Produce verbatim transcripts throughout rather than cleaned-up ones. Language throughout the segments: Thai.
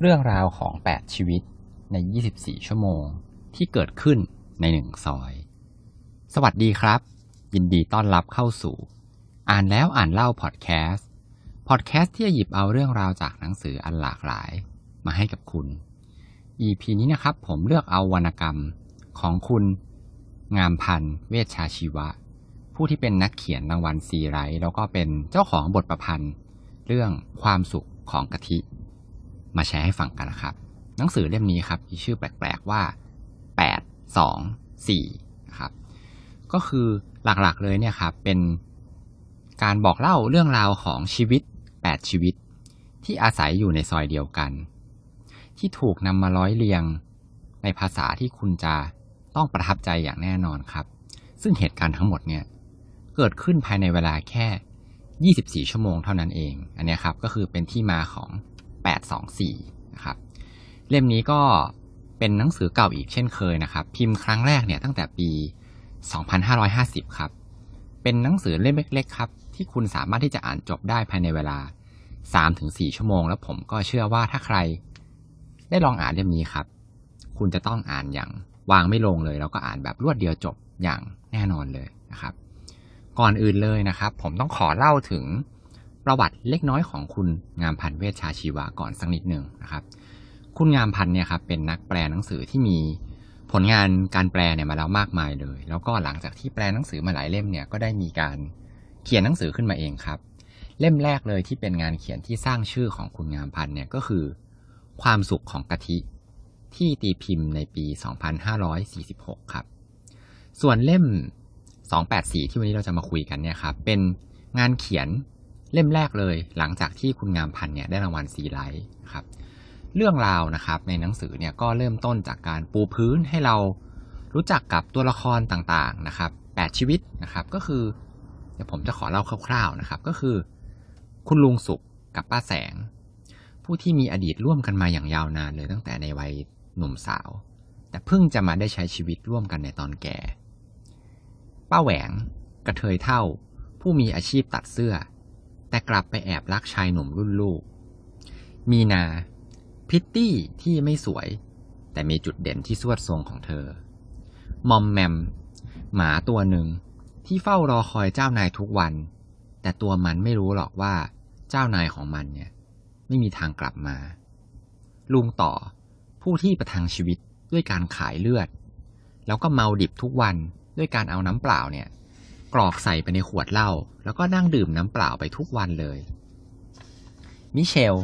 เรื่องราวของแปดชีวิตในยี่สิบสี่ชั่วโมงที่เกิดขึ้นในหนึ่งซอยสวัสดีครับยินดีต้อนรับเข้าสู่อ่านแล้วอ่านเล่าพอดแคสต์พอดแคสต์ที่จะหยิบเอาเรื่องราวจากหนังสืออันหลากหลายมาให้กับคุณ อี พี นี้นะครับผมเลือกเอาวรรณกรรมของคุณงามพันธ์เวชชาชีวะผู้ที่เป็นนักเขียนรางวัลซีไรท์แล้วก็เป็นเจ้าของบทประพันธ์เรื่องความสุขของกะทิมาแชร์ให้ฟังกันนะครับหนังสือเล่มนี้ครับมีชื่อแปลกๆว่าแปด สอง สี่นะครับก็คือหลักๆเลยเนี่ยครับเป็นการบอกเล่าเรื่องราวของชีวิตแปดชีวิตที่อาศัยอยู่ในซอยเดียวกันที่ถูกนำมาร้อยเรียงในภาษาที่คุณจะต้องประทับใจอย่างแน่นอนครับซึ่งเหตุการณ์ทั้งหมดเนี่ยเกิดขึ้นภายในเวลาแค่ยี่สิบสี่ชั่วโมงเท่านั้นเองอันนี้ครับก็คือเป็นที่มาของแปด สอง สี่นะครับเล่มนี้ก็เป็นหนังสือเก่าอีกเช่นเคยนะครับพิมพ์ครั้งแรกเนี่ยตั้งแต่ปีสองพันห้าร้อยห้าสิบครับเป็นหนังสือเล่มเล็กๆครับที่คุณสามารถที่จะอ่านจบได้ภายในเวลา สามถึงสี่ ชั่วโมงแล้วผมก็เชื่อว่าถ้าใครได้ลองอ่านเล่มนี้ครับคุณจะต้องอ่านอย่างวางไม่ลงเลยแล้วก็อ่านแบบรวดเดียวจบอย่างแน่นอนเลยนะครับก่อนอื่นเลยนะครับผมต้องขอเล่าถึงประวัติเล็กน้อยของคุณงามพันธ์เวชชาชีวะก่อนสักนิดหนึ่งนะครับคุณงามพันธ์เนี่ยครับเป็นนักแปลหนังสือที่มีผลงานการแปลเนี่ยมาแล้วมากมายเลยแล้วก็หลังจากที่แปลหนังสือมาหลายเล่มเนี่ยก็ได้มีการเขียนหนังสือขึ้นมาเองครับเล่มแรกเลยที่เป็นงานเขียนที่สร้างชื่อของคุณงามพันธ์เนี่ยก็คือความสุขของกะทิที่ตีพิมพ์ในปีสองพันห้าร้อยสี่สิบหกครับส่วนเล่มสอง แปด สี่ที่วันนี้เราจะมาคุยกันเนี่ยครับเป็นงานเขียนเล่มแรกเลยหลังจากที่คุณงามพันธ์เนี่ยได้รางวัลซีไรท์ครับเรื่องราวนะครับในหนังสือเนี่ยก็เริ่มต้นจากการปูพื้นให้เรารู้จักกับตัวละครต่างๆนะครับแปดชีวิตนะครับก็คือเดี๋ยวผมจะขอเล่าคร่าวๆนะครับก็คือคุณลุงสุขกับป้าแสงผู้ที่มีอดีตร่วมกันมาอย่างยาวนานเลยตั้งแต่ในวัยหนุ่มสาวแต่เพิ่งจะมาได้ใช้ชีวิตร่วมกันในตอนแก่ป้าแหวงกระเทยเฒ่าผู้มีอาชีพตัดเสื้อแต่กลับไปแอบรักชายหนุ่มรุ่นลูกมีนาพิตตี้ที่ไม่สวยแต่มีจุดเด่นที่สวดทรงของเธอมอมแมมหมาตัวหนึ่งที่เฝ้ารอคอยเจ้านายทุกวันแต่ตัวมันไม่รู้หรอกว่าเจ้านายของมันเนี่ยไม่มีทางกลับมาลุงต่อผู้ที่ประทังชีวิตด้วยการขายเลือดแล้วก็เมาดิบทุกวันด้วยการเอาน้ำเปล่าเนี่ยกรอกใส่ไปในขวดเหล้าแล้วก็นั่งดื่มน้ำเปล่าไปทุกวันเลยมิเชล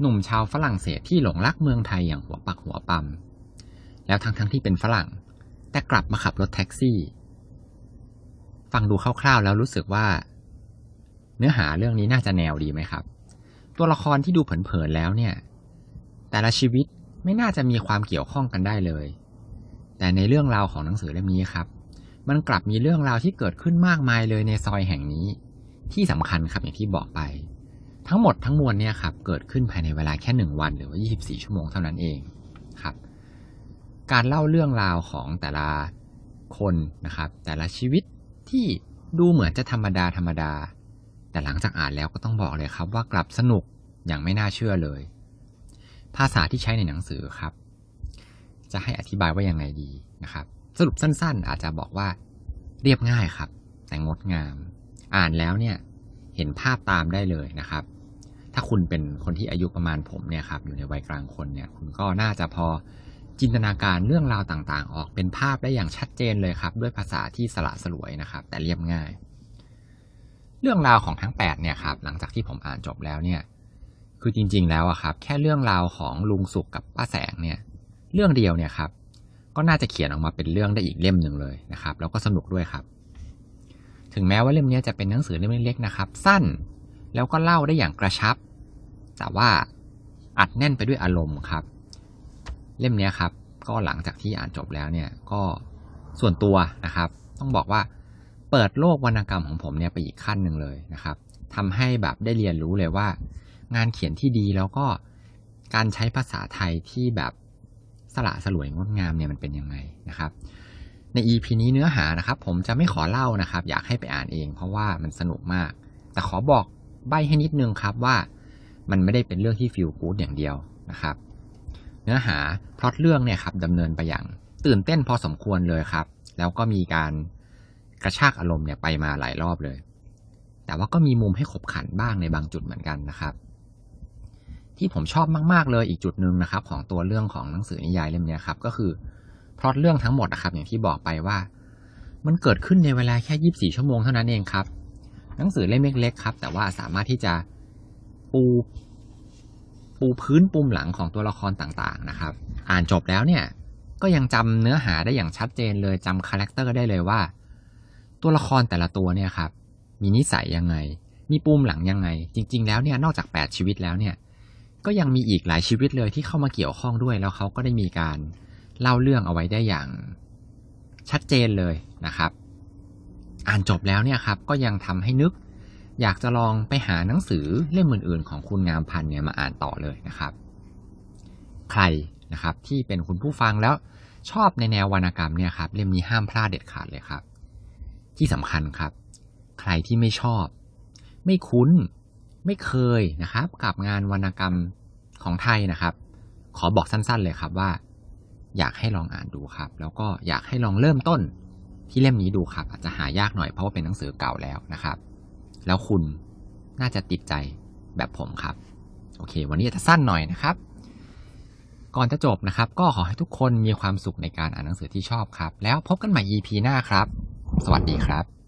หนุ่มชาวฝรั่งเศสที่หลงรักเมืองไทยอย่างหัวปักหัวปั๊มแล้วทั้งๆ ท, ที่เป็นฝรั่งแต่กลับมาขับรถแท็กซี่ฟังดูคร่าวๆแล้วรู้สึกว่าเนื้อหาเรื่องนี้น่าจะแนวดีไหมครับตัวละครที่ดูเผินๆแล้วเนี่ยแต่ละชีวิตไม่น่าจะมีความเกี่ยวข้องกันได้เลยแต่ในเรื่องราวของหนังสือเล่มนี้ครับมันกลับมีเรื่องราวที่เกิดขึ้นมากมายเลยในซอยแห่งนี้ที่สำคัญครับอย่างที่บอกไปทั้งหมดทั้งมวลเนี่ยครับเกิดขึ้นภายในเวลาแค่หนึ่งวันหรือว่ายี่สิบสี่ชั่วโมงเท่านั้นเองครับการเล่าเรื่องราวของแต่ละคนนะครับแต่ละชีวิตที่ดูเหมือนจะธรรมดาธรรมดาแต่หลังจากอ่านแล้วก็ต้องบอกเลยครับว่ากลับสนุกอย่างไม่น่าเชื่อเลยภาษาที่ใช้ในหนังสือครับจะให้อธิบายว่ายังไงดีนะครับสรุปสั้นๆอาจจะบอกว่าเรียบง่ายครับแต่งดงามอ่านแล้วเนี่ยเห็นภาพตามได้เลยนะครับถ้าคุณเป็นคนที่อายุประมาณผมเนี่ยครับอยู่ในวัยกลางคนเนี่ยคุณก็น่าจะพอจินตนาการเรื่องราวต่างๆออกเป็นภาพได้อย่างชัดเจนเลยครับด้วยภาษาที่สละสลวยนะครับแต่เรียบง่ายเรื่องราวของทั้งแปดเนี่ยครับหลังจากที่ผมอ่านจบแล้วเนี่ยคือจริงๆแล้วอะครับแค่เรื่องราวของลุงสุขกับป้าแสงเนี่ยเรื่องเดียวเนี่ยครับก็น่าจะเขียนออกมาเป็นเรื่องได้อีกเล่มหนึ่งเลยนะครับแล้วก็สนุกด้วยครับถึงแม้ว่าเล่มนี้จะเป็นหนังสือเล่มเล็กๆนะครับสั้นแล้วก็เล่าได้อย่างกระชับแต่ว่าอัดแน่นไปด้วยอารมณ์ครับเล่มนี้ครับก็หลังจากที่อ่านจบแล้วเนี่ยก็ส่วนตัวนะครับต้องบอกว่าเปิดโลกวรรณกรรมของผมเนี่ยไปอีกขั้นหนึ่งเลยนะครับทำให้แบบได้เรียนรู้เลยว่างานเขียนที่ดีแล้วก็การใช้ภาษาไทยที่แบบสละสลวยงดงามเนี่ยมันเป็นยังไงนะครับใน อี พี นี้เนื้อหานะครับผมจะไม่ขอเล่านะครับอยากให้ไปอ่านเองเพราะว่ามันสนุกมากแต่ขอบอกใบ้ให้นิดนึงครับว่ามันไม่ได้เป็นเรื่องที่ฟีลกู๊ดอย่างเดียว นะครับเนื้อหาพล็อตเรื่องเนี่ยครับดำเนินไปอย่างตื่นเต้นพอสมควรเลยครับแล้วก็มีการกระชากอารมณ์เนี่ยไปมาหลายรอบเลยแต่ว่าก็มีมุมให้ขบขันบ้างในบางจุดเหมือนกันนะครับที่ผมชอบมากๆเลยอีกจุดหนึ่งนะครับของตัวเรื่องของหนังสือนิยายเล่มนี้ครับก็คือพล็อตเรื่องทั้งหมดนะครับอย่างที่บอกไปว่ามันเกิดขึ้นในเวลาแค่ยี่สิบสี่ชั่วโมงเท่านั้นเองครับหนังสือเล่มเล็กๆครับแต่ว่าสามารถที่จะปูปูพื้นปูมหลังของตัวละครต่างๆนะครับอ่านจบแล้วเนี่ยก็ยังจำเนื้อหาได้อย่างชัดเจนเลยจำคาแรคเตอร์ได้เลยว่าตัวละครแต่ละตัวเนี่ยครับมีนิสัยยังไงมีปูมหลังยังไงจริงๆแล้วเนี่ยนอกจากแปดชีวิตแล้วเนี่ยก็ยังมีอีกหลายชีวิตเลยที่เข้ามาเกี่ยวข้องด้วยแล้วเขาก็ได้มีการเล่าเรื่องเอาไว้ได้อย่างชัดเจนเลยนะครับอ่านจบแล้วเนี่ยครับก็ยังทำให้นึกอยากจะลองไปหาหนังสือเล่มอื่นๆของคุณงามพันธุ์เนี่ยมาอ่านต่อเลยนะครับใครนะครับที่เป็นคุณผู้ฟังแล้วชอบในแนววรรณกรรมเนี่ยครับเล่มนี้ห้ามพลาดเด็ดขาดเลยครับที่สำคัญครับใครที่ไม่ชอบไม่คุ้นไม่เคยนะครับกับงานวรรณกรรมของไทยนะครับขอบอกสั้นๆเลยครับว่าอยากให้ลองอ่านดูครับแล้วก็อยากให้ลองเริ่มต้นที่เล่มนี้ดูครับอาจจะหายากหน่อยเพราะว่าเป็นหนังสือเก่าแล้วนะครับแล้วคุณน่าจะติดใจแบบผมครับโอเควันนี้อาจจะสั้นหน่อยนะครับก่อนจะจบนะครับก็ขอให้ทุกคนมีความสุขในการอ่านหนังสือที่ชอบครับแล้วพบกันใหม่ อี พี หน้าครับสวัสดีครับ